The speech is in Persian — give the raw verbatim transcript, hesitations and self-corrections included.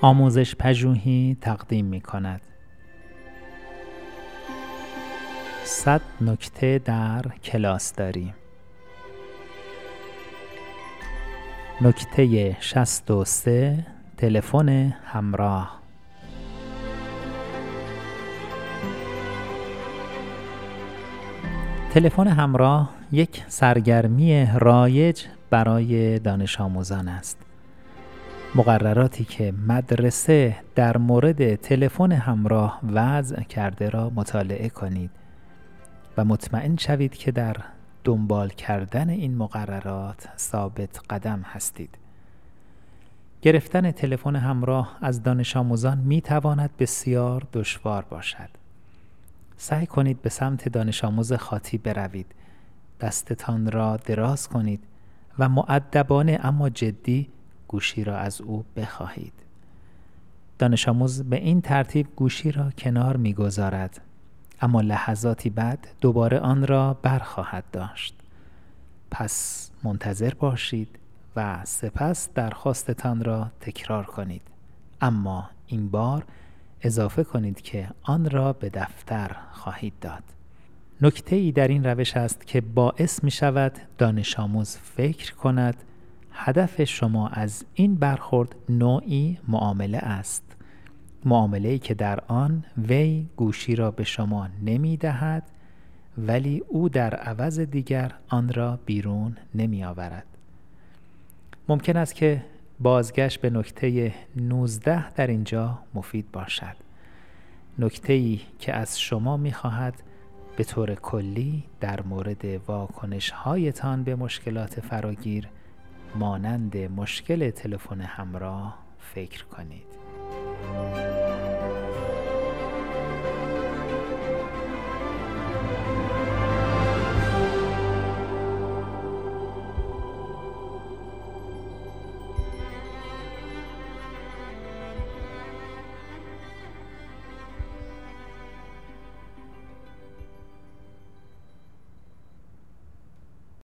آموزش پژوهی تقدیم می کند. صد نکته در کلاس داریم. نکته شصت و سه، تلفن همراه. تلفن همراه یک سرگرمی رایج برای دانش آموزان است. مقرراتی که مدرسه در مورد تلفن همراه وضع کرده را مطالعه کنید و مطمئن شوید که در دنبال کردن این مقررات ثابت قدم هستید. گرفتن تلفن همراه از دانش آموزان می تواند بسیار دشوار باشد. سعی کنید به سمت دانش آموز خاطی بروید، دستتان را دراز کنید و مؤدبانه اما جدی گوشی را از او بخواهید. دانش آموز به این ترتیب گوشی را کنار می‌گذارد، اما لحظاتی بعد دوباره آن را برخواهد داشت. پس منتظر باشید و سپس درخواستتان را تکرار کنید، اما این بار اضافه کنید که آن را به دفتر خواهید داد. نکته ای در این روش است که باعث می شود دانش آموز فکر کند هدف شما از این برخورد نوعی معامله است. معامله‌ای که در آن وی گوشی را به شما نمی دهد ولی او در عوض دیگر آن را بیرون نمی آورد. ممکن است که بازگشت به نکته نوزده در اینجا مفید باشد. نکته‌ای که از شما می‌خواهد به طور کلی در مورد واکنش‌هایتان به مشکلات فراگیر مانند مشکل تلفن همراه فکر کنید.